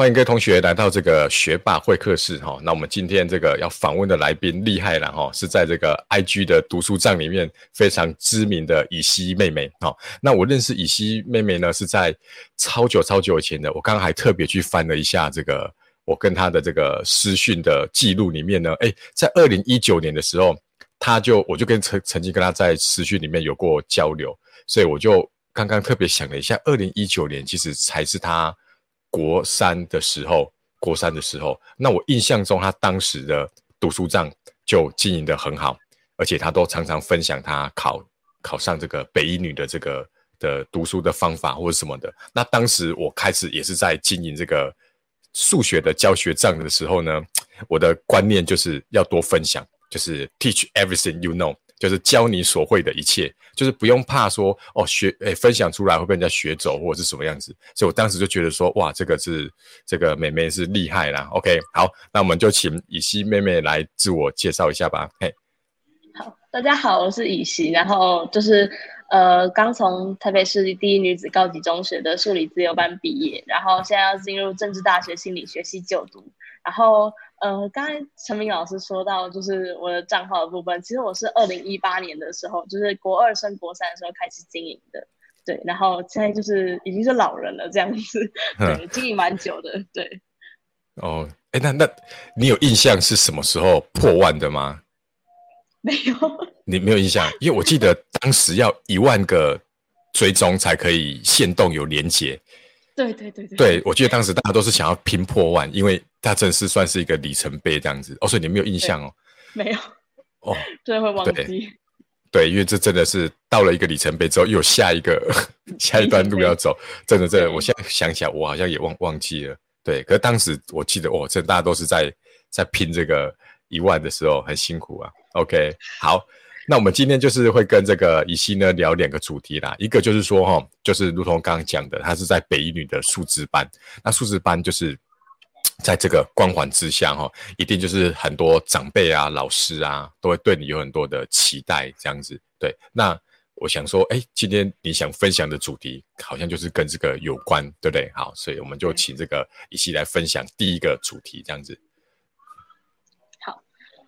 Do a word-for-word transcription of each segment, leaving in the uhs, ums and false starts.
欢迎各位同学来到这个学霸会客室哈。那我们今天这个要访问的来宾厉害了哈，是在这个 I G 的读书帐里面非常知名的以希妹妹哈。那我认识以希妹妹呢，是在超久超久以前的。我刚刚还特别去翻了一下这个我跟她的这个私讯的记录里面呢，哎，在二零一九年的时候，她就我就跟曾曾经跟她在私讯里面有过交流，所以我就刚刚特别想了一下，二零一九年其实才是她国三的时候，国三的时候，那我印象中他当时的读书帐就经营得很好，而且他都常常分享他考考上这个北一女的这个的读书的方法或者什么的。那当时我开始也是在经营这个数学的教学帐的时候呢，我的观念就是要多分享，就是 teach everything you know， 就是教你所会的一切，就是不用怕说哦学诶分享出来会被人家学走或者是什么样子，所以我当时就觉得说哇，这个是这个妹妹是厉害啦。 OK， 好，那我们就请以希妹妹来自我介绍一下吧。嘿，好，大家好，我是以希，然后就是呃刚从台北市第一女子高级中学的数理自由班毕业，然后现在要进入政治大学心理学系就读。然后呃，刚才陈明老师说到就是我的账号的部分，其实我是二零一八年的时候，就是国二升国三的时候开始经营的，对，然后现在就是已经是老人了这样子，对，经营蛮久的，对。哦，哎，那那你有印象是什么时候破万的吗？没有，你没有印象，因为我记得当时要一万个追踪才可以限动有连结。对对对对，对，我记得当时大家都是想要拼破万，因为它真是算是一个里程碑这样子。哦，所以你没有印象哦？没有哦，真的会忘记。对，对，因为这真的是到了一个里程碑之后，又有下一个下一段路要走，真的真的，我现在想起来，我好像也忘忘记了。对，可是当时我记得，哦，真的大家都是在在拼这个一万的时候，很辛苦啊。OK， 好。那我们今天就是会跟这个以希呢聊两个主题啦，一个就是说哈，就是如同刚刚讲的，她是在北一女的数资班，那数资班就是在这个光环之下哈，一定就是很多长辈啊、老师啊，都会对你有很多的期待这样子。对，那我想说，哎，今天你想分享的主题好像就是跟这个有关，对不对？好，所以我们就请这个以希来分享第一个主题这样子。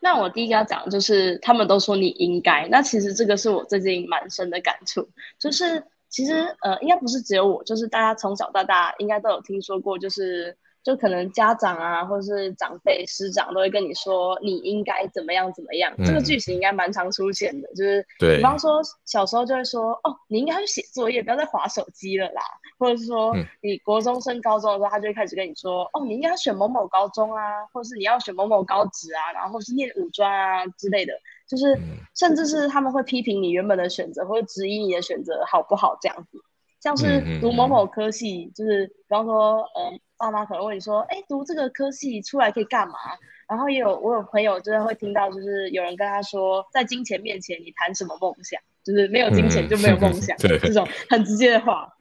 那我第一个要讲的就是他们都说你应该，那其实这个是我最近蛮深的感触，就是其实呃应该不是只有我，就是大家从小到大应该都有听说过，就是就可能家长啊或是长辈师长都会跟你说你应该怎么样怎么样、嗯、这个句型应该蛮常出现的，就是比方说小时候就会说哦你应该去写作业不要再滑手机了啦，或者是说你国中升高中的时候他就会开始跟你说、嗯、哦你应该选某某高中啊，或是你要选某某高职啊，然后是念五专啊之类的，就是甚至是他们会批评你原本的选择或者质疑你的选择好不好这样子，像是读某某科系，就是比方说呃爸妈可能问你说，哎，读这个科系出来可以干嘛？然后也有我有朋友就是会听到，就是有人跟他说，在金钱面前你谈什么梦想？就是没有金钱就没有梦想，嗯、这种很直接的话。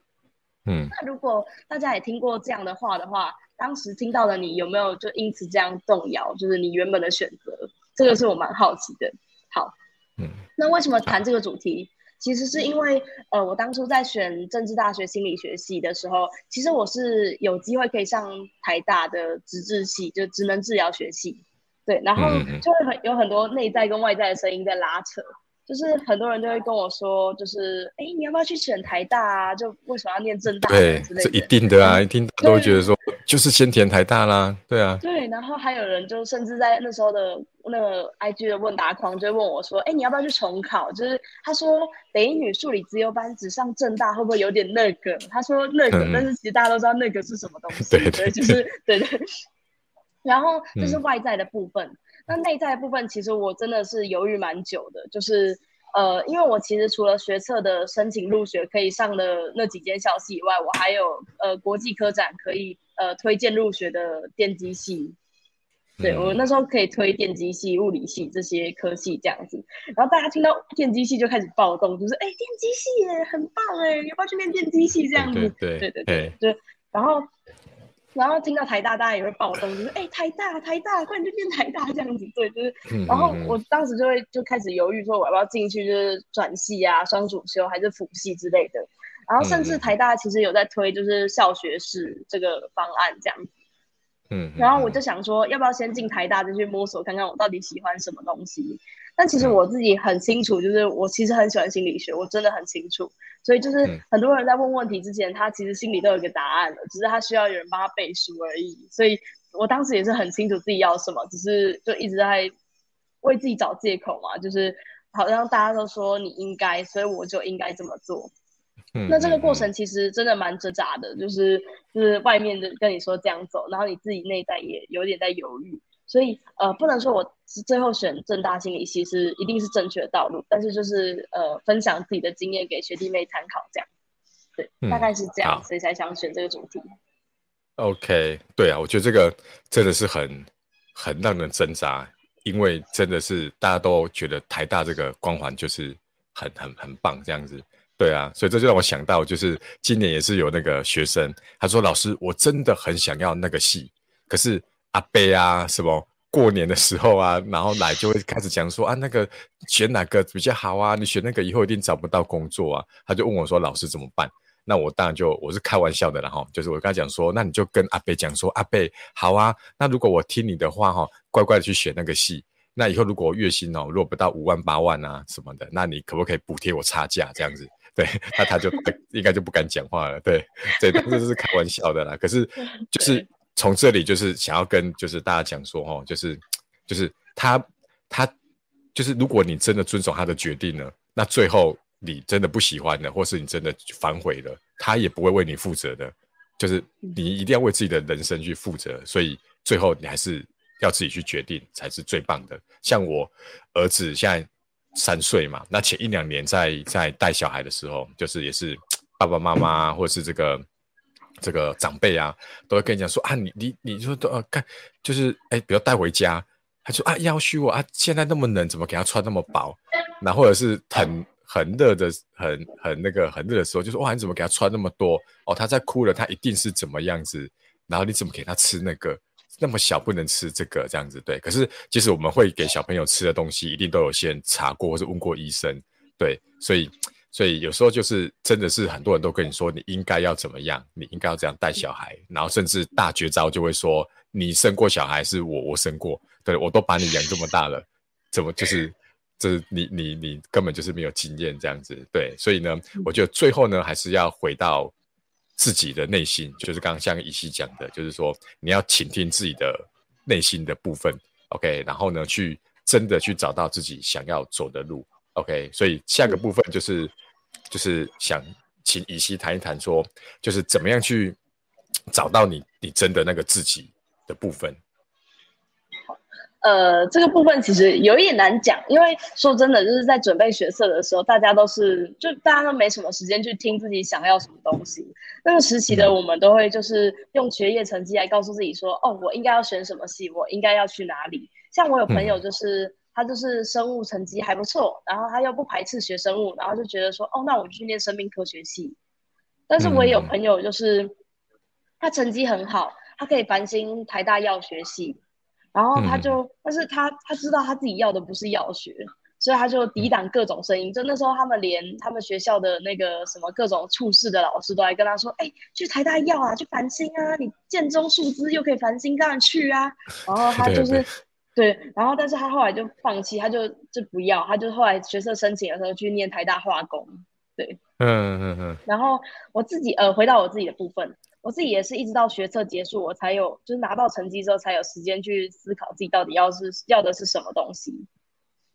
嗯，那如果大家也听过这样的话的话，当时听到的你有没有就因此这样动摇？就是你原本的选择，这个是我蛮好奇的。好，嗯，那为什么谈这个主题？其实是因为，呃，我当初在选政治大学心理学系的时候，其实我是有机会可以上台大的职治系，就职能治疗学系，对，然后就会很有很多内在跟外在的声音在拉扯，就是很多人就会跟我说，就是，哎，你要不要去选台大啊？就为什么要念政大之类的？对，这一定的啊，一定大家都会觉得说，就是先填台大啦，对啊。对，然后还有人就甚至在那时候的那个 I G 的问答框就问我说：“哎，你要不要去重考？”就是他说北一女数理自由班只上政大会不会有点那个？他说那个，嗯、但是其实大家都知道那个是什么东西，对对对，就是对对。然后这是外在的部分，嗯、那内在的部分其实我真的是犹豫蛮久的，就是呃，因为我其实除了学测的申请入学可以上的那几间校系以外，我还有呃国际科展可以呃推荐入学的电机系。对，我那时候可以推电机系、物理系这些科系这样子，然后大家听到电机系就开始暴动，就是哎、欸，电机系耶，很棒哎，要不要去念电机系这样子？对对对对对。然后，然后听到台大，大家也会暴动，就是哎、欸，台大台大，快点去念台大这样子。对，就是。然后我当时就会就开始犹豫，说我要不要进去，就是转系啊、双主修还是辅系之类的。然后甚至台大其实有在推就是校学士这个方案这样子。嗯，然后我就想说，要不要先进台大就去摸索看看我到底喜欢什么东西？但其实我自己很清楚，就是我其实很喜欢心理学，我真的很清楚。所以就是很多人在问问题之前，他其实心里都有一个答案了，只是他需要有人帮他背书而已。所以我当时也是很清楚自己要什么，只是就一直在为自己找借口嘛，就是好像大家都说你应该，所以我就应该这么做。那这个过程其实真的蛮挣扎的，就是就是外面的跟你说这样走，然后你自己内在也有点在犹豫，所以呃不能说我最后选政大心理系是一定是正确的道路，但是就是呃分享自己的经验给学弟妹参考这样，对，嗯、大概是这样，所以才想选这个主题。OK， 对啊，我觉得这个真的是很很让人挣扎，因为真的是大家都觉得台大这个光环就是很很很棒这样子。对啊，所以这就让我想到，就是今年也是有那个学生，他说老师，我真的很想要那个系，可是阿伯啊，什么过年的时候啊，然后来就会开始讲说啊，那个选哪个比较好啊，你选那个以后一定找不到工作啊，他就问我说老师怎么办？那我当然就我是开玩笑的啦哈，就是我跟他讲说，那你就跟阿伯讲说，阿伯好啊，那如果我听你的话哈，乖乖的去选那个系。那以后如果我月薪哦，如果不到五万八万啊什么的，那你可不可以补贴我差价这样子？对，那他就应该就不敢讲话了。对，对，这是开玩笑的啦。可是就是从这里就是想要跟就是大家讲说哦，就是就是他他就是如果你真的遵守他的决定了，那最后你真的不喜欢了，或是你真的反悔了，他也不会为你负责的。就是你一定要为自己的人生去负责，所以最后你还是要自己去决定才是最棒的。像我儿子现在三岁嘛，那前一两年在在带小孩的时候，就是也是爸爸妈妈或是这个这个长辈啊，都会跟你讲说啊，你你你说呃看，就是哎，比如带回家，他说啊要虚我啊，现在那么冷，怎么给他穿那么薄？然后或者是很很热的很很那个很热的时候，就说哇你怎么给他穿那么多？哦他在哭了，他一定是怎么样子？然后你怎么给他吃那个？那么小不能吃这个这样子，对。可是其实我们会给小朋友吃的东西，一定都有先查过或是问过医生，对。所以，所以有时候就是真的是很多人都跟你说你应该要怎么样，你应该要这样带小孩，然后甚至大绝招就会说你生过小孩是我我生过，对我都把你养这么大了，怎么就是就是你你你根本就是没有经验这样子，对。所以呢，我觉得最后呢还是要回到自己的内心，就是刚刚像以西讲的，就是说你要倾听自己的内心的部分 ，OK， 然后呢，去真的去找到自己想要走的路 ，OK。所以下个部分就是就是想请以西谈一谈说，就是怎么样去找到你你真的那个自己的部分。呃，这个部分其实有一点难讲，因为说真的，就是在准备学测的时候，大家都是就大家都没什么时间去听自己想要什么东西。那个时期的我们都会就是用学业成绩来告诉自己说，哦，我应该要选什么系，我应该要去哪里。像我有朋友就是他就是生物成绩还不错，然后他又不排斥学生物，然后就觉得说，哦，那我去念生命科学系。但是我也有朋友就是他成绩很好，他可以繁星台大药学系。然后他就，嗯、但是他他知道他自己要的不是药学，所以他就抵挡各种声音。就那时候他们连他们学校的那个什么各种处室的老师都来跟他说：“哎、欸，去台大药啊，去繁星啊，你建中数资又可以繁星，当然去啊。”然后他就是 对, 对, 对，然后但是他后来就放弃，他就就不要，他就后来学测申请的时候去念台大化工，对，嗯嗯嗯。然后我自己呃，回到我自己的部分。我自己也是一直到学测结束，我才有就是拿到成绩之后才有时间去思考自己到底要是要的是什么东西。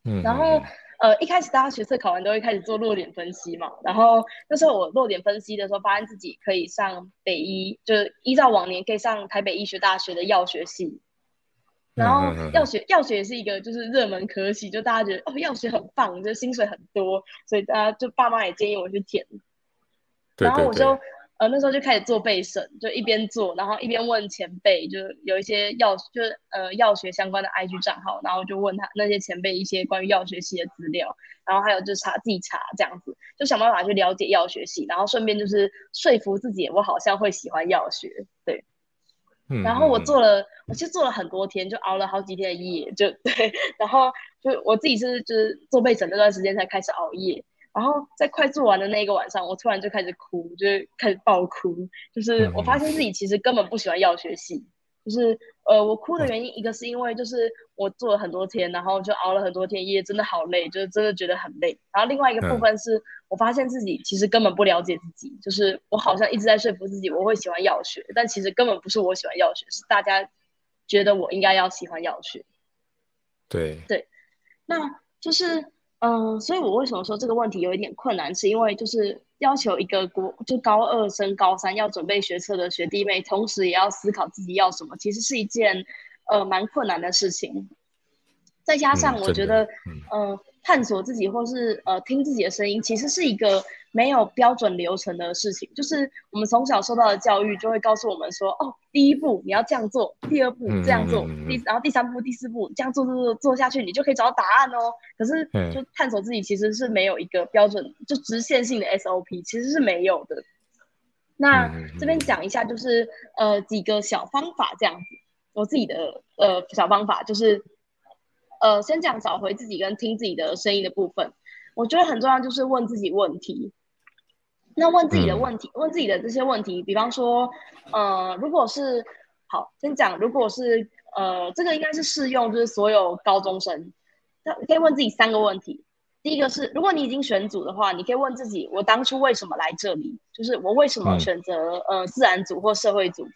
嗯，然后呃一开始大家学测考完都会开始做落点分析嘛，然后那时候我落点分析的时候，发现自己可以上北医，就是依照往年可以上台北医学大学的药学系。然后药学药学也是一个就是热门科系，就大家觉得哦药学很棒，就薪水很多，所以大家就爸妈也建议我去填。对对对。然后我就。呃，那时候就开始做备审，就一边做，然后一边问前辈，就有一些药，就是呃药学相关的 I G 账号，然后就问他那些前辈一些关于药学系的资料，然后还有就查自己查这样子，就想办法去了解药学系，然后顺便就是说服自己，我好像会喜欢药学，对。嗯、然后我做了，我其实做了很多天，就熬了好几天的夜，就对，然后就我自己是就是做备审那段时间才开始熬夜。然后在快做完的那一个晚上，我突然就开始哭，就是开始爆哭，就是我发现自己其实根本不喜欢药学系，就是呃，我哭的原因一个是因为就是我做了很多天，然后就熬了很多天夜，真的好累，就是真的觉得很累。然后另外一个部分是、嗯、我发现自己其实根本不了解自己，就是我好像一直在说服自己我会喜欢药学，但其实根本不是我喜欢药学，是大家觉得我应该要喜欢药学。对对，那就是嗯、呃，所以我为什么说这个问题有一点困难，是因为就是要求一个国就高二升高三要准备学测的学弟妹，同时也要思考自己要什么，其实是一件呃蛮困难的事情。再加上我觉得，嗯，呃、探索自己或是呃听自己的声音，其实是一个没有标准流程的事情。就是我们从小受到的教育就会告诉我们说，哦，第一步你要这样做，第二步这样做，嗯嗯嗯嗯、然后第三步、第四步这样做做做下去，你就可以找到答案哦。可是就探索自己其实是没有一个标准，就直线性的 S O P 其实是没有的。那这边讲一下，就是呃几个小方法这样子，我自己的呃小方法就是。呃，先讲找回自己跟听自己的声音的部分，我觉得很重要，就是问自己问题。那问自己的问题，嗯、问自己的这些问题，比方说，呃，如果是好，先讲，如果是呃，这个应该是适用，就是所有高中生，可以问自己三个问题。第一个是，如果你已经选组的话，你可以问自己，我当初为什么来这里？就是我为什么选择、嗯、呃自然组或社会组？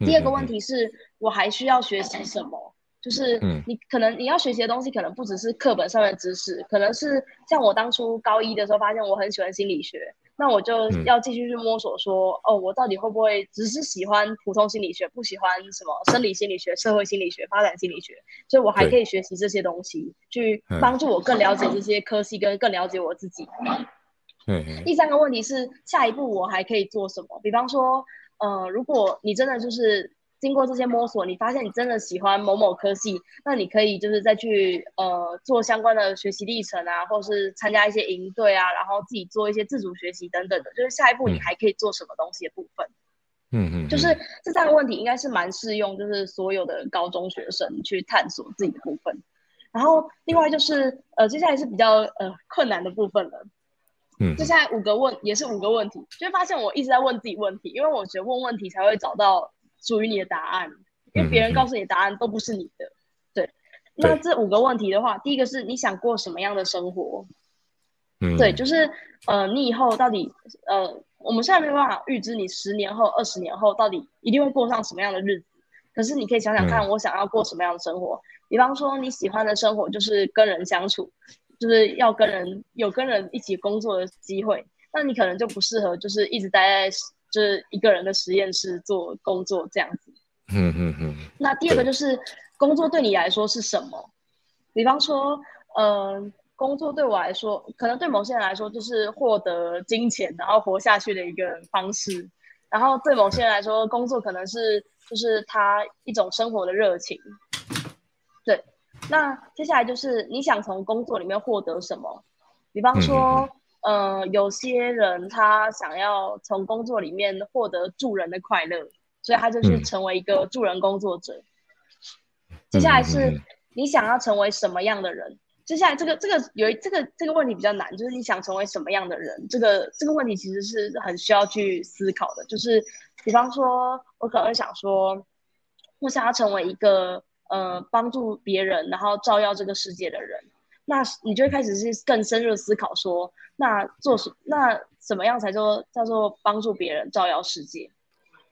第二个问题是，我还需要学习什么？就是你可能你要学习的东西可能不只是课本上面的知识，可能是像我当初高一的时候发现我很喜欢心理学，那我就要继续去摸索说、嗯、哦，我到底会不会只是喜欢普通心理学，不喜欢什么生理心理学、社会心理学、发展心理学，所以我还可以学习这些东西去帮助我更了解这些科系跟更了解我自己。嗯、第三个问题是下一步我还可以做什么，比方说呃，如果你真的就是经过这些摸索，你发现你真的喜欢某某科系，那你可以就是再去呃做相关的学习历程啊，或是参加一些营队啊，然后自己做一些自主学习等等的，就是下一步你还可以做什么东西的部分。嗯嗯，就是这三个问题应该是蛮适用，就是所有的高中学生去探索自己的部分。然后另外就是呃接下来是比较呃困难的部分了。嗯，接下来五个问也是五个问题，就会发现我一直在问自己问题，因为我觉得问问题才会找到属于你的答案，因为别人告诉你的答案都不是你的。嗯、对，那这五个问题的话，第一个是你想过什么样的生活？嗯，对，就是呃，你以后到底呃，我们现在没有办法预知你十年后、二十年后到底一定会过上什么样的日子。可是你可以想想看，我想要过什么样的生活？嗯、比方说，你喜欢的生活就是跟人相处，就是要跟人有跟人一起工作的机会。那你可能就不适合，就是一直待在。就是一个人的实验室做工作这样子。嗯嗯嗯。那第二个就是工作对你来说是什么？比方说，呃，工作对我来说，可能对某些人来说就是获得金钱然后活下去的一个方式。然后对某些人来说，工作可能是就是他一种生活的热情。对。那接下来就是你想从工作里面获得什么？比方说。嗯呃，有些人他想要从工作里面获得助人的快乐，所以他就是成为一个助人工作者。嗯、接下来是你想要成为什么样的人？接下来这个这个有这个这个问题比较难，就是你想成为什么样的人？这个这个问题其实是很需要去思考的。就是比方说，我可能会想说，我想要成为一个呃帮助别人，然后照耀这个世界的人。那你就会开始是更深入思考说，那做什那怎么样才做叫做帮助别人、照耀世界，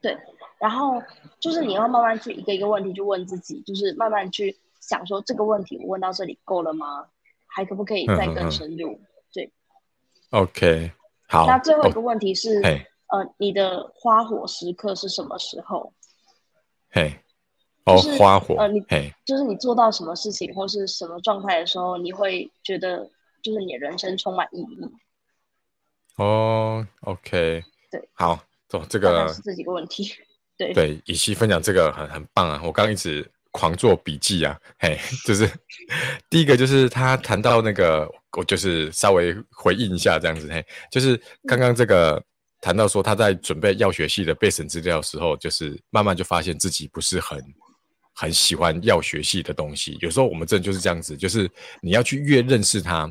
对。然后就是你要慢慢去一个一个问题去问自己，就是慢慢去想说这个问题我问到这里够了吗？还可不可以再更深入？嗯嗯嗯对。OK， 好。那最后一个问题是，哦、呃，你的花火时刻是什么时候？嘿。就是、哦，花火，呃，你就是你做到什么事情或是什么状态的时候，你会觉得就是你的人生充满意义。哦 ，OK， 对，好，哦，这个是这几个问题，对对，以希分享这个很很棒啊，我刚刚一直狂做笔记啊，嘿，就是第一个就是他谈到那个，我就是稍微回应一下这样子，嘿，就是刚刚这个。嗯谈到说他在准备药学系的备审资料的时候，就是慢慢就发现自己不是很很喜欢药学系的东西。有时候我们真的就是这样子，就是你要去越认识他，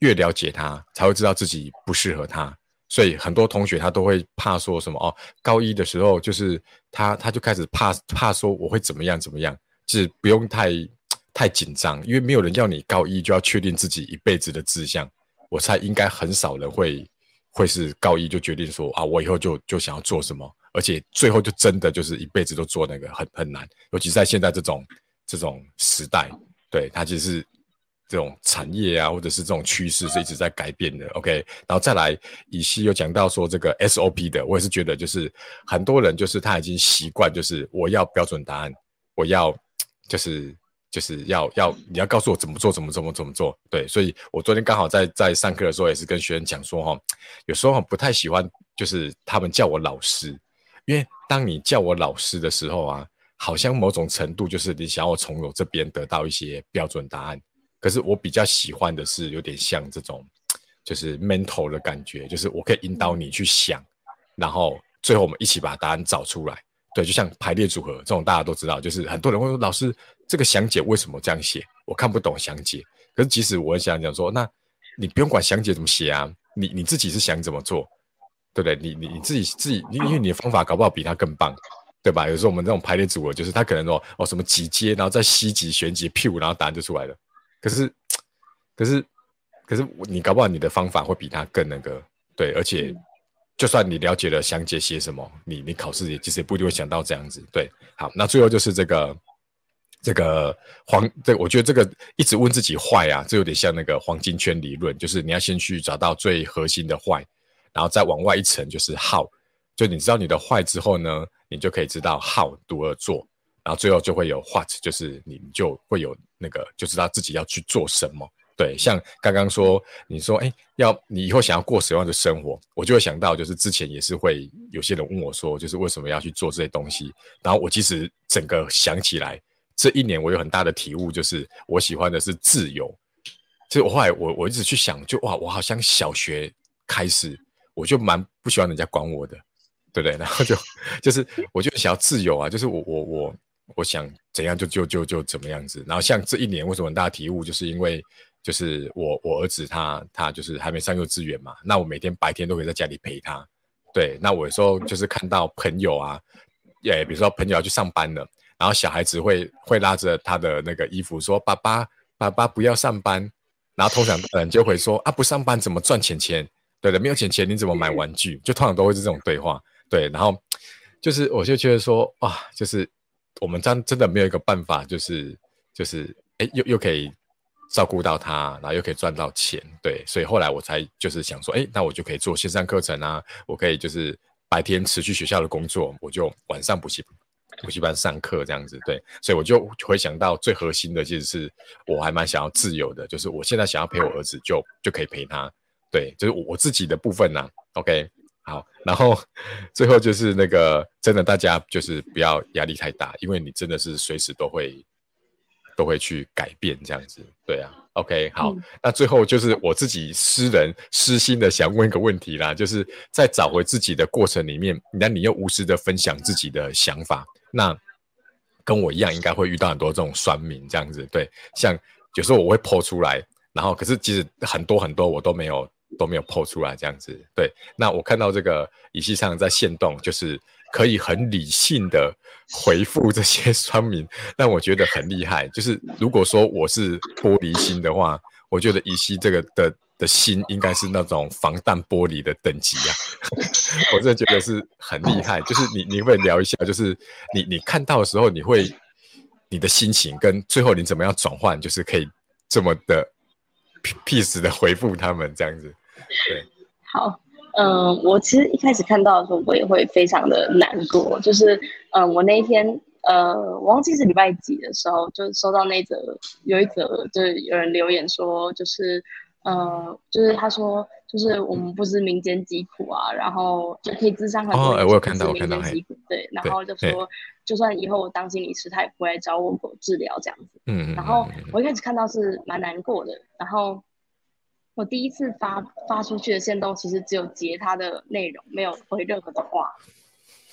越了解他，才会知道自己不适合他。所以很多同学他都会怕说什么哦，高一的时候就是他他就开始怕怕说我会怎么样怎么样，就是不用太太紧张，因为没有人要你高一就要确定自己一辈子的志向。我猜应该很少人会会是高一就决定说啊，我以后就就想要做什么，而且最后就真的就是一辈子都做那个很很难，尤其在现在这种这种时代，对，它其实是这种产业啊，或者是这种趋势是一直在改变的 ，OK。然后再来，以西有讲到说这个 S O P 的，我也是觉得就是很多人就是他已经习惯，就是我要标准答案，我要就是就是要要你要告诉我怎么做怎么怎么怎么做，对。所以我昨天刚好在在上课的时候也是跟学员讲说哈，有时候不太喜欢就是他们叫我老师，因为当你叫我老师的时候啊，好像某种程度就是你想要从我这边得到一些标准答案。可是我比较喜欢的是有点像这种就是 mentor 的感觉，就是我可以引导你去想，然后最后我们一起把答案找出来，对，就像排列组合这种大家都知道，就是很多人会说老师这个详解为什么这样写，我看不懂详解，可是即使我很想讲说那你不用管详解怎么写啊，你你自己是想怎么做，对不对？你你自己自己因为你的方法搞不好比他更棒，对吧？有时候我们这种排列组合就是他可能说哦什么几阶，然后再西级玄级 P 五， 然后答案就出来了。可是，可是，可是你搞不好你的方法会比他更那个，对，而且就算你了解了详解写什么，你你考试也其实也不一定会想到这样子，对。好，那最后就是这个这个黄，对，我觉得这个一直问自己坏啊，这有点像那个黄金圈理论，就是你要先去找到最核心的坏，然后再往外一层就是好，就你知道你的坏之后呢，你就可以知道好如何做。然后最后就会有 what， 就是你就会有那个就知道自己要去做什么。对，像刚刚说你说哎，要你以后想要过什么样的生活，我就会想到就是之前也是会有些人问我说就是为什么要去做这些东西，然后我其实整个想起来这一年我有很大的体悟，就是我喜欢的是自由。其实我后来我我一直去想，就哇我好像小学开始我就蛮不喜欢人家管我的，对不对？然后就就是我就想要自由啊，就是我我我我想怎样就就就就怎么样子。然后像这一年为什么很大的体悟，就是因为就是我我儿子他他就是还没上幼稚园嘛，那我每天白天都可以在家里陪他，对。那我有时候就是看到朋友啊，也比如说朋友要去上班了，然后小孩子会会拉着他的那个衣服说爸爸爸爸不要上班，然后通常人就会说啊不上班怎么赚钱钱，对的，没有钱钱你怎么买玩具，就通常都会是这种对话，对。然后就是我就觉得说哇，就是我们真真的没有一个办法，就是就是哎，又又可以照顾到他，然后又可以赚到钱，对。所以后来我才就是想说，哎，那我就可以做线上课程啊，我可以就是白天辞去学校的工作，我就晚上补习补习班上课这样子，对。所以我就回想到最核心的，其实是我还蛮想要自由的，就是我现在想要陪我儿子就，就就可以陪他，对，就是我我自己的部分啊 ，OK。好，然后最后就是那个真的大家就是不要压力太大，因为你真的是随时都会都会去改变这样子，对啊 OK。 好、嗯、那最后就是我自己私人私心的想问一个问题啦，就是在找回自己的过程里面，那你又无私的分享自己的想法，那跟我一样应该会遇到很多这种酸民这样子，对。像有时候我会 po 出来，然后可是其实很多很多我都没有都没有 po 出来这样子，对。那我看到这个以西上在限动，就是可以很理性的回复这些酸民，让我觉得很厉害。就是如果说我是玻璃心的话，我觉得以西这个的的心应该是那种防弹玻璃的等级啊，我真的觉得是很厉害。就是你你会聊一下，就是你你看到的时候，你会你的心情跟最后你怎么样转换，就是可以这么的peace 的回复他们这样子，对。好，嗯、呃，我其实一开始看到的时候，我也会非常的难过。就是，嗯、呃，我那一天，呃，我忘记是礼拜几的时候，就是收到那则有一则，就是有人留言说，就是，呃，就是他说，就是我们不知民间疾苦啊，然后就可以諮商很多。哦，我有看到，我看到。对，然后就说，就算以后我当心理师，他也不会来找我治疗这样子。嗯，然后我一开始看到是蛮难过的，然后我第一次 发, 发出去的限动其实只有截他的内容，没有回任何的话。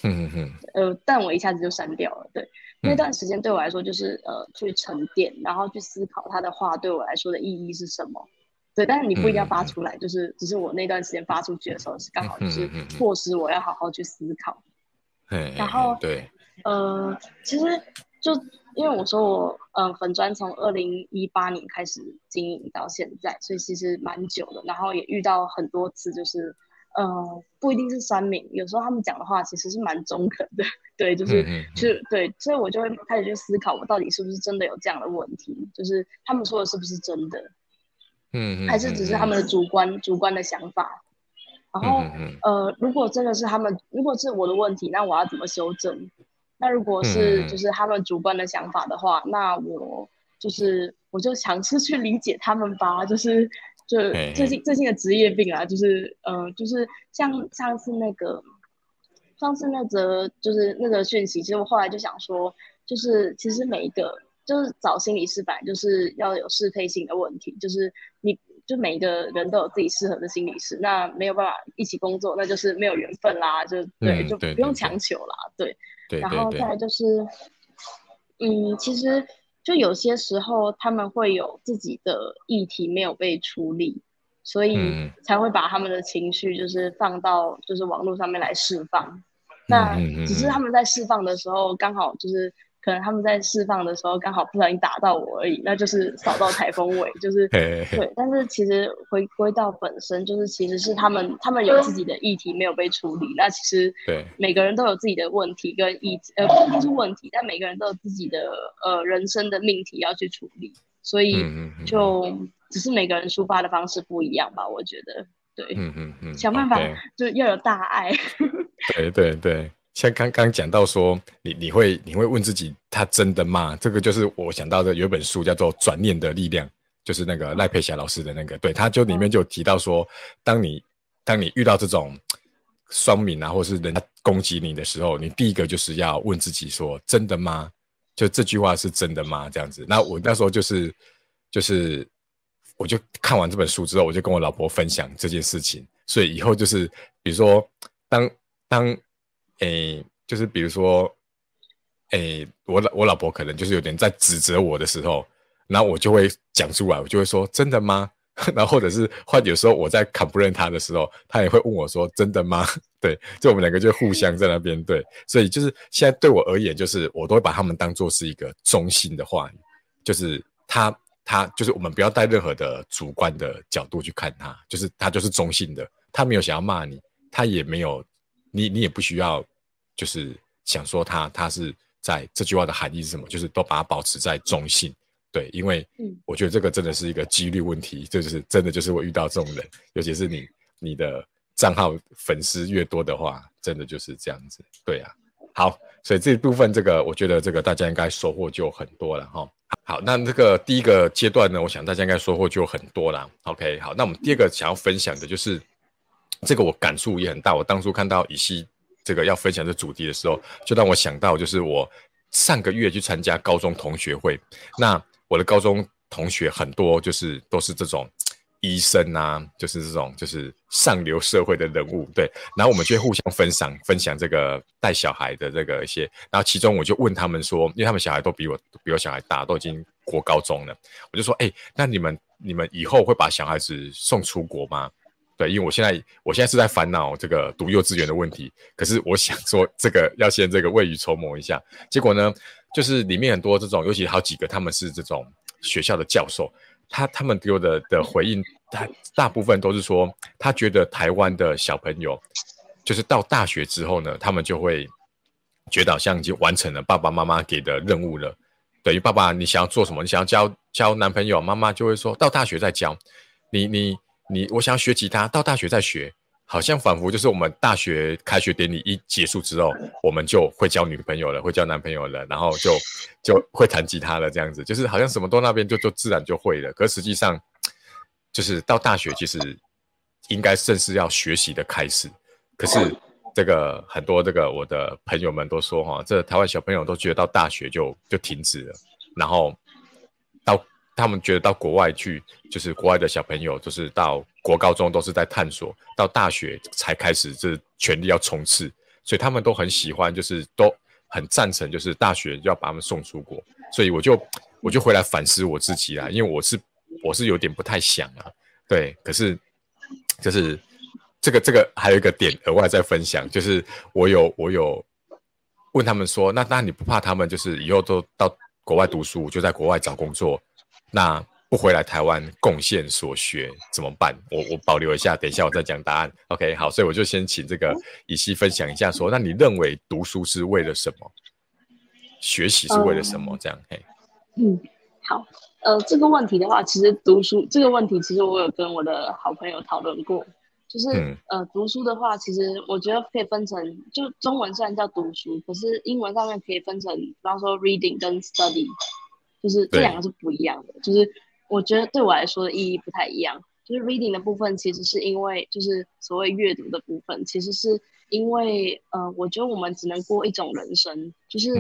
嗯嗯嗯。呃，但我一下子就删掉了。对，那段时间对我来说就是呃去沉淀，然后去思考他的话对我来说的意义是什么。对，但是你不一定要发出来，嗯、就是只是我那段时间发出去的时候是刚好就是迫使我要好好去思考。嗯、然后对，呃，其实就因为我说我呃粉专从二零一八年开始经营到现在，所以其实蛮久的。然后也遇到很多次，就是呃不一定是酸民，有时候他们讲的话其实是蛮中肯的，对，就是、嗯、就是对，所以我就会开始去思考，我到底是不是真的有这样的问题，就是他们说的是不是真的。嗯，还是只是他们的主观、嗯、主观的想法，然后、嗯、呃，如果真的是他们，如果是我的问题，那我要怎么修正？那如果是就是他们主观的想法的话，那我就是我就尝试去理解他们吧，就是就最近最近的职业病啊，就是呃，就是像上次那个上次那则就是那则讯息，其实我后来就想说，就是其实每一个。就是找心理师本来就是要有适配性的问题，就是你就每一个人都有自己适合的心理师，那没有办法一起工作，那就是没有缘分啦，就对，嗯、就不用强求啦，对。对对对对，然后再来就是，嗯，其实就有些时候他们会有自己的议题没有被处理，所以才会把他们的情绪就是放到就是网络上面来释放。那只是他们在释放的时候刚好就是。可能他们在释放的时候刚好不小心打到我而已，那就是扫到台风尾，就是对。但是其实回归到本身，就是其实是他们他们有自己的议题没有被处理。那其实每个人都有自己的问题跟议题，呃，不一定是问题，但每个人都有自己的呃人生的命题要去处理，所以就只是每个人抒发的方式不一样吧，我觉得对。嗯嗯嗯，想办法就要有大爱。对对对。像刚刚讲到说，你你会你会问自己，他真的吗？这个就是我想到的，有一本书叫做《转念的力量》，就是那个赖佩霞老师的那个，对，他就里面就提到说，当你当你遇到这种酸民啊，或是人家攻击你的时候，你第一个就是要问自己说，真的吗？就这句话是真的吗？这样子。那我那时候就是就是，我就看完这本书之后，我就跟我老婆分享这件事情，所以以后就是，比如说当当。诶，就是比如说，诶，我我老婆可能就是有点在指责我的时候，然后我就会讲出来，我就会说真的吗？然后或者是换有时候我在 complain 她的时候，她也会问我说真的吗？对，就我们两个就互相在那边对，所以就是现在对我而言，就是我都会把他们当作是一个中性的话语，就是他他就是我们不要带任何的主观的角度去看他，就是他就是中性的，他没有想要骂你，他也没有。你你也不需要，就是想说他他是在这句话的含义是什么，就是都把它保持在中性，对，因为我觉得这个真的是一个几率问题，就是真的就是会遇到这种人，尤其是你你的账号粉丝越多的话，真的就是这样子，对啊，好，所以这部分这个我觉得这个大家应该收获就很多了哈。好，那这个第一个阶段呢，我想大家应该收获就很多了 ，OK， 好，那我们第二个想要分享的就是。这个我感触也很大，我当初看到以西这个要分享这主题的时候，就让我想到就是我上个月去参加高中同学会，那我的高中同学很多就是都是这种医生啊，就是这种就是上流社会的人物，对，然后我们就互相分享分享这个带小孩的这个一些，然后其中我就问他们说，因为他们小孩都比我比我小孩大，都已经国高中了，我就说哎、欸，那你们你们以后会把小孩子送出国吗？对，因为我现在我现在是在烦恼这个读幼稚园的问题，可是我想说这个要先这个未雨绸缪一下。结果呢，就是里面很多这种，尤其好几个他们是这种学校的教授，他他们给我的的回应，他大部分都是说，他觉得台湾的小朋友，就是到大学之后呢，他们就会觉得好像已经完成了爸爸妈妈给的任务了。对于爸爸，你想要做什么？你想要交交男朋友，妈妈就会说到大学再交。你你。你我想要学吉他，到大学再学，好像仿佛就是我们大学开学典礼一结束之后，我们就会交女朋友了，会交男朋友了，然后就就会弹吉他了，这样子，就是好像什么都那边就就自然就会了。可实际上，就是到大学其实应该正是要学习的开始。可是这个很多这个我的朋友们都说哈，这台湾小朋友都觉得到大学就就停止了，然后到。他们觉得到国外去，就是国外的小朋友，就是到国高中都是在探索，到大学才开始这全力要冲刺，所以他们都很喜欢，就是都很赞成，就是大学要把他们送出国。所以我就我就回来反思我自己啦，因为我是我是有点不太想啊，对，可是就是这个这个还有一个点额外再分享，就是我有我有问他们说，那那你不怕他们就是以后都到国外读书，就在国外找工作，那不回来台湾贡献所学怎么办？我我保留一下，等一下我再讲答案。OK， 好，所以我就先请这个以希分享一下说，那你认为读书是为了什么？学习是为了什么？这样，嘿，嗯，好。呃，这个问题的话，其实读书这个问题，其实我有跟我的好朋友讨论过。就是、嗯、呃，读书的话，其实我觉得可以分成，就中文虽然叫读书，可是英文上面可以分成，比方说 reading 跟 study， 就是这两个是不一样的。就是我觉得对我来说的意义不太一样。就是 reading 的部分，其实是因为就是所谓阅读的部分，其实是因为呃，我觉得我们只能过一种人生，就是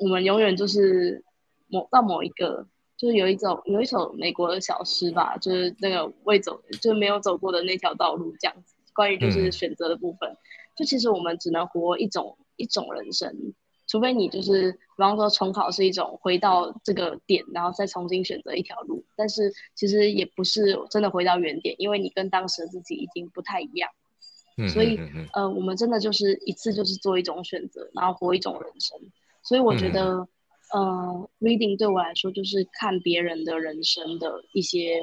我们永远就是某到某一个。就是有一种有一首美国的小诗吧，就是那个未走，就是没有走过的那条道路这样子。关于就是选择的部分，嗯、就其实我们只能活一种一种人生，除非你就是，比方说重考是一种回到这个点，然后再重新选择一条路。但是其实也不是真的回到原点，因为你跟当时的自己已经不太一样。嗯、所以呃，我们真的就是一次就是做一种选择，然后活一种人生。所以我觉得。嗯呃 reading 对我来说就是看别人的人生的一些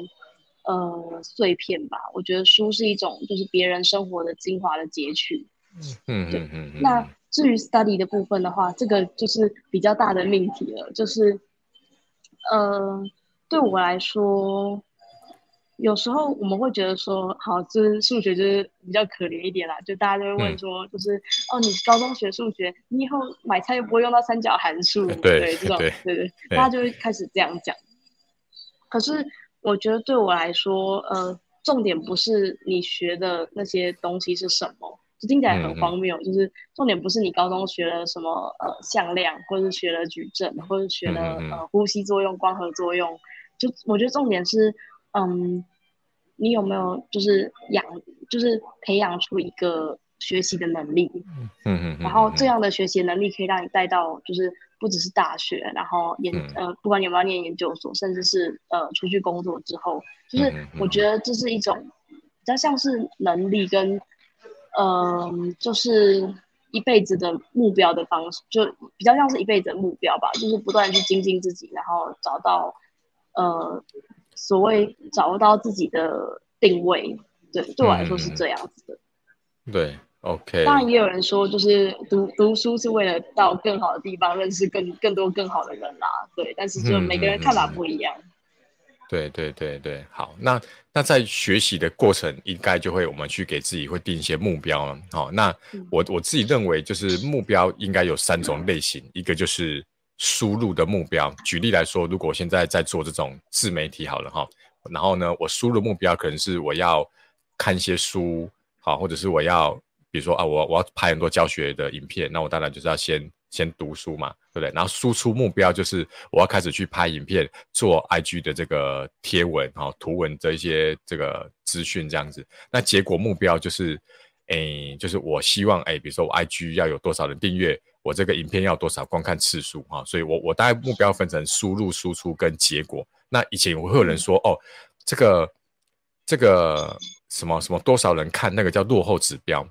呃碎片吧。我觉得书是一种就是别人生活的精华的截取。嗯嗯嗯。那至于 study 的部分的话，这个就是比较大的命题了。就是呃对我来说，有时候我们会觉得说，好，就是数学就是比较可怜一点啦，就大家就会问说，就是、嗯、哦，你高中学数学，你以后买菜又不会用到三角函数，对对这种，对 对, 对，大家就会开始这样讲。可是我觉得对我来说，呃，重点不是你学的那些东西是什么，就听起来很荒谬，嗯嗯就是重点不是你高中学了什么呃向量，或者学了矩阵，或者学了嗯嗯呃呼吸作用、光合作用，就我觉得重点是。嗯，你有没有就是养，就是培养出一个学习的能力？嗯嗯嗯。然后这样的学习能力可以让你带到，就是不只是大学，然后研、嗯、呃，不管你有没有念研究所，甚至是呃出去工作之后，就是我觉得这是一种比较像是能力跟呃，就是一辈子的目标的方式，就比较像是一辈子的目标吧，就是不断去精进自己，然后找到呃。所谓找到自己的定位，对对我来说是这样子的。嗯、对 ，OK。当然也有人说，就是读读书是为了到更好的地方，认识更更多更好的人啦。对，但是就每个人看法不一样。嗯嗯嗯、对对对对，好，那那在学习的过程，应该就会我们去给自己会定一些目标了。好、哦，那我我自己认为，就是目标应该有三种类型，一个就是。输入的目标，举例来说，如果我现在在做这种自媒体好了哈，然后呢，我输入目标可能是我要看一些书，好，或者是我要，比如说啊，我我要拍很多教学的影片，那我当然就是要先先读书嘛，对不对？然后输出目标就是我要开始去拍影片，做 I G 的这个贴文，哈，图文的一些这个资讯这样子。那结果目标就是，诶，就是我希望，诶，比如说我 I G 要有多少人订阅。我这个影片要多少观看次数、啊、所以我我大概目标分成输入、输出跟结果。那以前我会有人说，哦，这个这个什么什么多少人看，那个叫落后指标，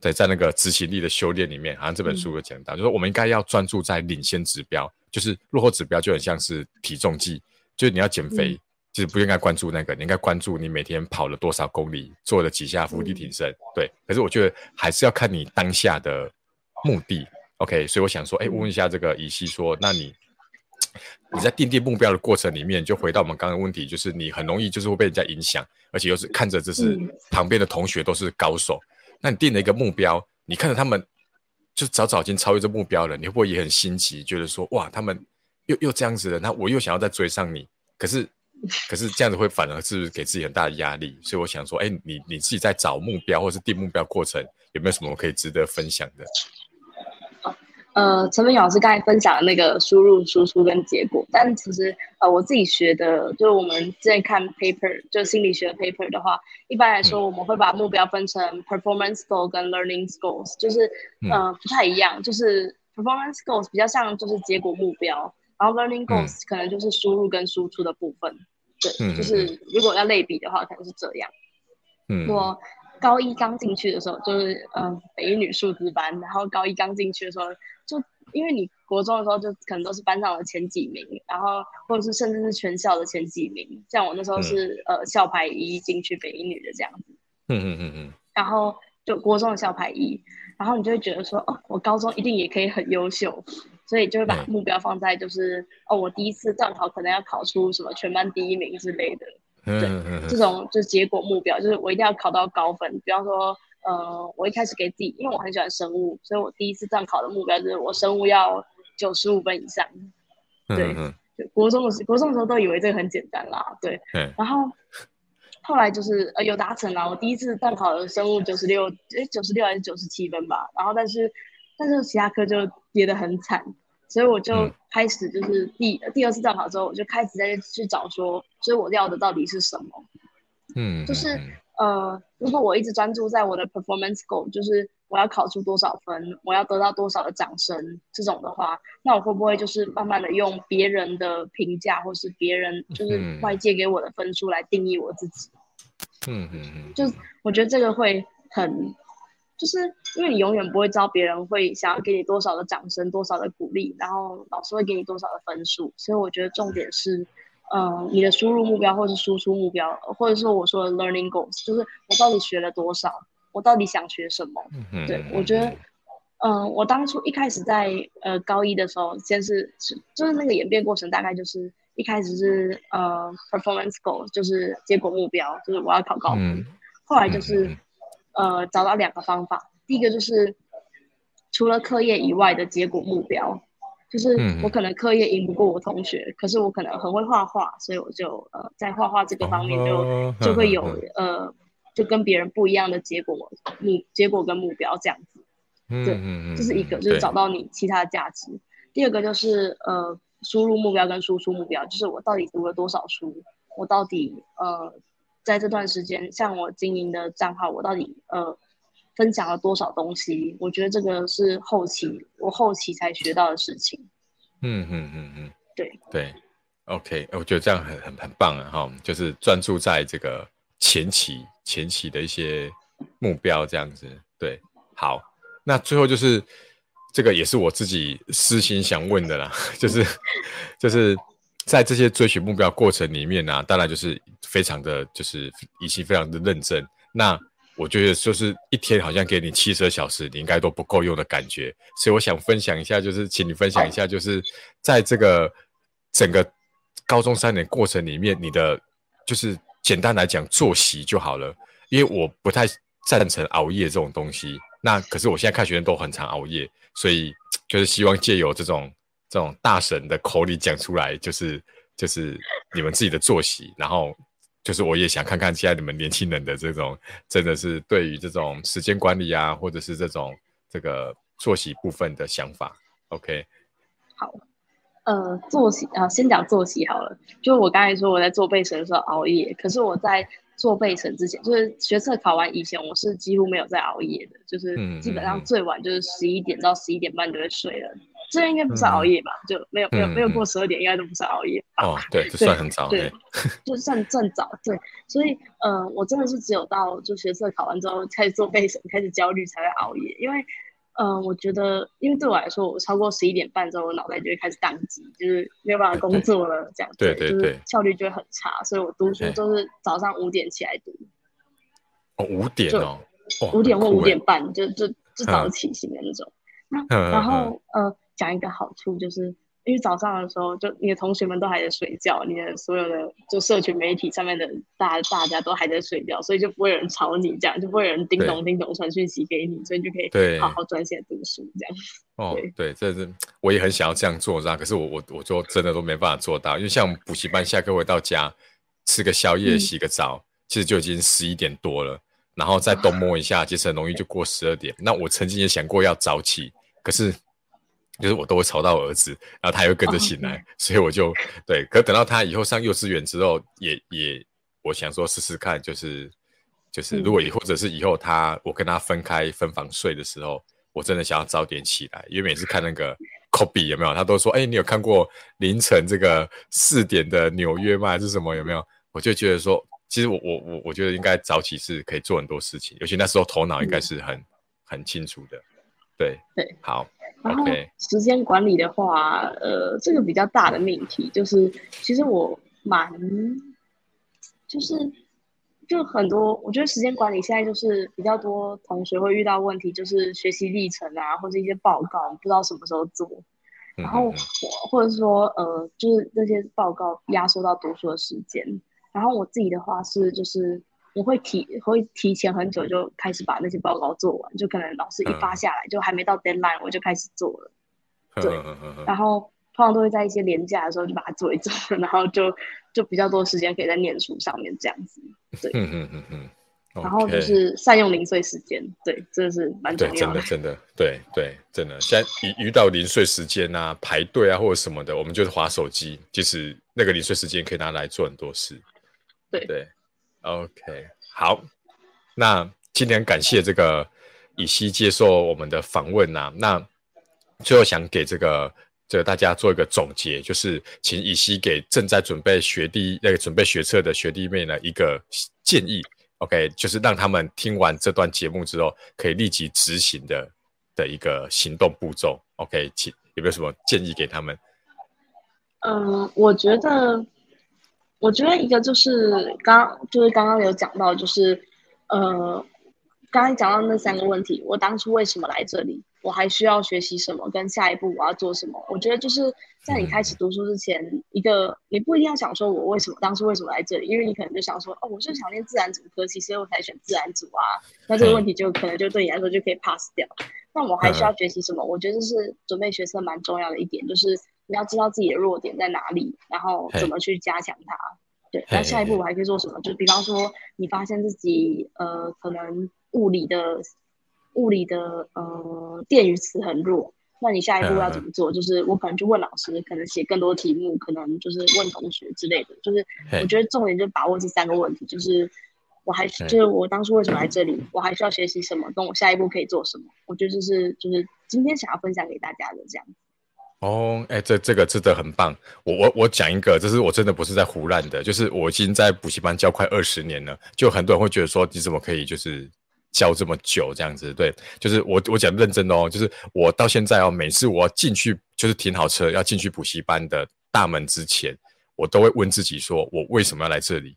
在在那个执行力的修炼里面，好像这本书有讲到，就是我们应该要专注在领先指标，就是落后指标就很像是体重计，就是你要减肥。嗯就是不应该关注那个，你应该关注你每天跑了多少公里，做了几下伏地挺身，对。可是我觉得还是要看你当下的目的。OK， 所以我想说，哎，问一下这个以希说，那你你在定定目标的过程里面，就回到我们刚刚的问题，就是你很容易就是会被人家影响，而且又是看着就是旁边的同学都是高手，那你定了一个目标，你看着他们就早早已经超越这目标了，你会不会也很心急，觉得说哇，他们又又这样子了，那我又想要再追上你，可是可是这样子会反而是给自己很大的压力，所以我想说，哎，你你自己在找目标或是定目标过程，有没有什么可以值得分享的？呃，陈文宇老师刚才分享的那个输入、输出跟结果，但其实呃，我自己学的，就是我们之前看 paper， 就心理学 paper 的话，一般来说我们会把目标分成 performance goal 跟 learning goals， 就是呃不太一样，就是 performance goals 比较像就是结果目标，然后 learning goals 可能就是输入跟输出的部分。对，嗯、就是如果要类比的话，可能是这样。嗯，我高一刚进去的时候，就是嗯北一女数资班，然后高一刚进去的时候，就因为你国中的时候就可能都是班上的前几名，然后或者是甚至是全校的前几名。像我那时候是、嗯、呃校排一进去北一女的这样子。嗯嗯嗯嗯。然后就国中的校排一，然后你就会觉得说，哦，我高中一定也可以很优秀。所以就会把目标放在就是、嗯、哦，我第一次段考可能要考出什么全班第一名之类的，对，嗯嗯嗯、这种就是结果目标，就是我一定要考到高分。比方说，呃，我一开始给自己，因为我很喜欢生物，所以我第一次段考的目标就是我生物要九十五分以上。对，嗯嗯、国中的国中的时候都以为这个很简单啦，对。嗯、然后后来就是呃有达成啦，我第一次段考的生物九十六，哎，九十六还是九十七分吧。然后但是。但是其他科就跌得很惨，所以我就开始就是第、嗯、第二次段考之后，我就开始在去找说，所以我要的到底是什么？嗯，就是呃，如果我一直专注在我的 performance goal， 就是我要考出多少分，我要得到多少的掌声这种的话，那我会不会就是慢慢的用别人的评价或是别人就是外界给我的分数来定义我自己？嗯嗯嗯，就我觉得这个会很。就是因为你永远不会知道别人会想要给你多少的掌声、多少的鼓励，然后老师会给你多少的分数，所以我觉得重点是，呃，你的输入目标或是输出目标，或者说我说的 learning goals， 就是我到底学了多少，我到底想学什么。对，我觉得，嗯、呃，我当初一开始在呃高一的时候，先是就是那个演变过程，大概就是一开始是呃 performance goal， 就是结果目标，就是我要考高分，嗯、后来就是。呃，找到两个方法，第一个就是除了课业以外的结果目标，就是我可能课业赢不过我同学，嗯、可是我可能很会画画，所以我就呃在画画这个方面就、哦、就会有、嗯、呃就跟别人不一样的结果目结果跟目标这样子，对，嗯、这是一个就是找到你其他的价值。第二个就是呃输入目标跟输出目标，就是我到底读了多少书，我到底呃。在这段时间，像我经营的账号，我到底呃分享了多少东西？我觉得这个是后期我后期才学到的事情。嗯嗯嗯嗯，对对 ，OK， 我觉得这样很很很棒啊！哈，就是专注在这个前期前期的一些目标这样子。对，好，那最后就是这个也是我自己私心想问的啦，就是就是。在这些追寻目标过程里面呢、啊，当然就是非常的，就是以及非常的认真。那我觉得就是一天好像给你七十二小时，你应该都不够用的感觉。所以我想分享一下，就是请你分享一下，就是在这个整个高中三年过程里面，你的就是简单来讲作息就好了，因为我不太赞成熬夜这种东西。那可是我现在看学生都很常熬夜，所以就是希望借由这种。这种大神的口里讲出来，就是就是你们自己的作息，然后就是我也想看看现在你们年轻人的这种，真的是对于这种时间管理啊，或者是这种这个作息部分的想法。OK， 好，呃，作息啊，先讲作息好了。就我刚才说我在做备审的时候熬夜，可是我在做备审之前，就是学测考完以前，我是几乎没有在熬夜的，就是基本上最晚就是十一点到十一点半就会睡了。这应该不算熬夜吧？嗯、就没有没有没有过十二点，应该都不算熬夜吧。哦，对，就算很早，对，就算正早，对。所以，呃，我真的是只有到就学测考完之后开始做备审，开始焦虑才会熬夜。因为，呃，我觉得，因为对我来说，我超过十一点半之后，我脑袋就会开始宕机，就是没有办法工作了，这样子，对对对，就是效率就会很差。所以我读书都是早上五点起来读。哦，五点哦，五点或五点半，就就就早起型的那种。那然后呃。讲一个好处就是，因为早上的时候，就你的同学们都还在睡觉，你的所有的就社群媒体上面的大大家都还在睡觉，所以就不会有人吵你，这样就不会有人叮咚叮咚传讯息给你，所以就可以好好专心读书这样。哦，对，这是我也很想要这样做，可是我我我就真的都没办法做到，因为像我们补习班下课回到家吃个宵夜、洗个澡，嗯、其实就已经十一点多了，然后再东摸一下，其实很容易就过十二点。那我曾经也想过要早起，可是。就是我都会吵到我儿子，然后他也会跟着醒来，哦、所以我就对。可等到他以后上幼稚园之后，也也我想说试试看，就是就是如果以、嗯、或者是以后他我跟他分开分房睡的时候，我真的想要早点起来，因为每次看那个 Kobe 有没有，他都说哎、欸，你有看过凌晨这个四点的纽约吗？还是什么有没有？我就觉得说，其实我我我我觉得应该早起是可以做很多事情，尤其那时候头脑应该是很、嗯、很清楚的。对对，好。然后时间管理的话，呃，这个比较大的命题就是，其实我蛮就是就很多，我觉得时间管理现在就是比较多同学会遇到问题，就是学习历程啊，或是一些报告不知道什么时候做，然后或者说呃，就是这些报告压缩到读书的时间。然后我自己的话是，就是我会提会提前很久就开始把那些报告做完，就可能老师一发下来，就还没到 deadline 我就开始做了。对，然后通常都会在一些连假的时候就把它做一做，然后就就比较多时间可以在念书上面这样子。对，嗯嗯嗯嗯。然后就是善用零碎时间，对，这是蛮重要的。对，真的真的，对对真的。现在遇到零碎时间啊、排队啊或者什么的，我们就是滑手机，其实那个零碎时间可以拿来做很多事。对对 ，OK， 好，那今天感谢这个以希接受我们的访问啊。那最后想给这个这个、大家做一个总结，就是请以希给正在准备学弟那个准备学测的学弟妹呢一个建议 ，OK， 就是让他们听完这段节目之后可以立即执行的的一个行动步骤 ，OK， 请有没有什么建议给他们？嗯，我觉得。我觉得一个就是刚就是刚刚有讲到，就是呃，刚才讲到那三个问题，我当初为什么来这里，我还需要学习什么，跟下一步我要做什么。我觉得就是在你开始读书之前，一个你不一定要想说我为什么当初为什么来这里，因为你可能就想说哦，我就想念自然组科系，所以我才选自然组啊。那这个问题就可能就对你来说就可以 pass 掉。那我还需要学习什么？我觉得这是准备学测蛮重要的一点，就是。你要知道自己的弱点在哪里，然后怎么去加强它。对，那下一步我还可以做什么？就比方说，你发现自己呃，可能物理的物理的呃电与磁很弱，那你下一步要怎么做？就是我可能就问老师，可能写更多题目，可能就是问同学之类的。就是我觉得重点就把握这三个问题，就是我还就是我当初为什么来这里，我还需要学习什么，跟我下一步可以做什么。我觉得这是就是今天想要分享给大家的这样。哦，哎、欸，这这个真的很棒。我我我讲一个，这是我真的不是在胡乱的，就是我已经在补习班教快二十年了，就很多人会觉得说你怎么可以就是教这么久这样子？对，就是我我讲认真的哦，就是我到现在哦，每次我进去就是停好车要进去补习班的大门之前，我都会问自己说，我为什么要来这里？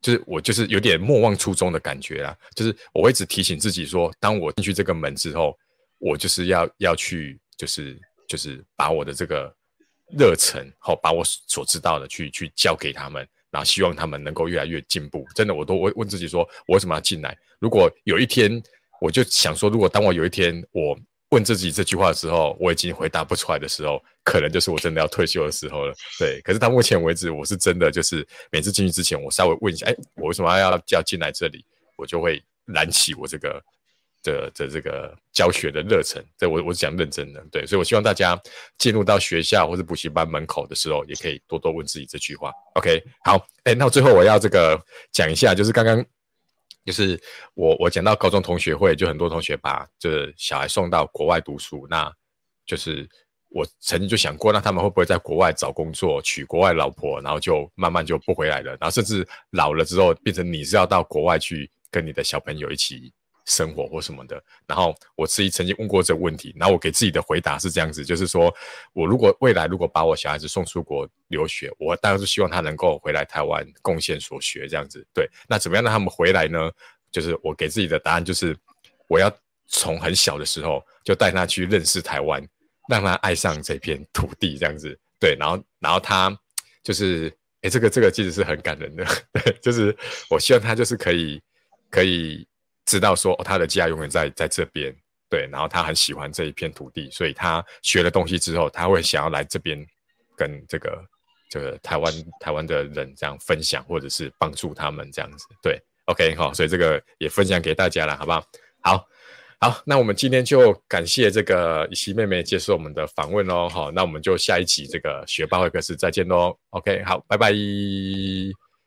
就是我就是有点莫忘初衷的感觉啦，就是我会一直提醒自己说，当我进去这个门之后，我就是要要去就是。就是把我的这个热忱、哦、把我所知道的 去, 去教给他们，然后希望他们能够越来越进步。真的我都问自己说我为什么要进来，如果有一天我就想说，如果当我有一天我问自己这句话的时候我已经回答不出来的时候，可能就是我真的要退休的时候了。对，可是到目前为止我是真的就是每次进去之前我稍微问一下，哎，我为什么要要进来这里，我就会燃起我这个的, 的这个教学的热忱。对，我我讲认真的。对，所以我希望大家进入到学校或是补习班门口的时候，也可以多多问自己这句话。OK， 好，哎，那最后我要这个讲一下，就是刚刚就是我我讲到高中同学会，就很多同学把就是小孩送到国外读书，那就是我曾经就想过，那他们会不会在国外找工作，娶国外老婆，然后就慢慢就不回来了，然后甚至老了之后变成你是要到国外去跟你的小朋友一起生活或什么的。然后我自己曾经问过这个问题，然后我给自己的回答是这样子，就是说我如果未来如果把我小孩子送出国留学，我当然是希望他能够回来台湾贡献所学这样子。对，那怎么样让他们回来呢？就是我给自己的答案就是我要从很小的时候就带他去认识台湾，让他爱上这片土地这样子。对，然后然后他就是诶这个这个其实是很感人的对，就是我希望他就是可以可以知道说、哦、他的家永远在在这边。对，然后他很喜欢这一片土地，所以他学了东西之后，他会想要来这边跟这个这个台湾台湾的人这样分享，或者是帮助他们这样子。对 ，OK 好、哦，所以这个也分享给大家了，好不好？好，好，那我们今天就感谢这个以希妹妹接受我们的访问喽。好、哦，那我们就下一期这个学霸会客室再见喽。OK， 好，拜拜。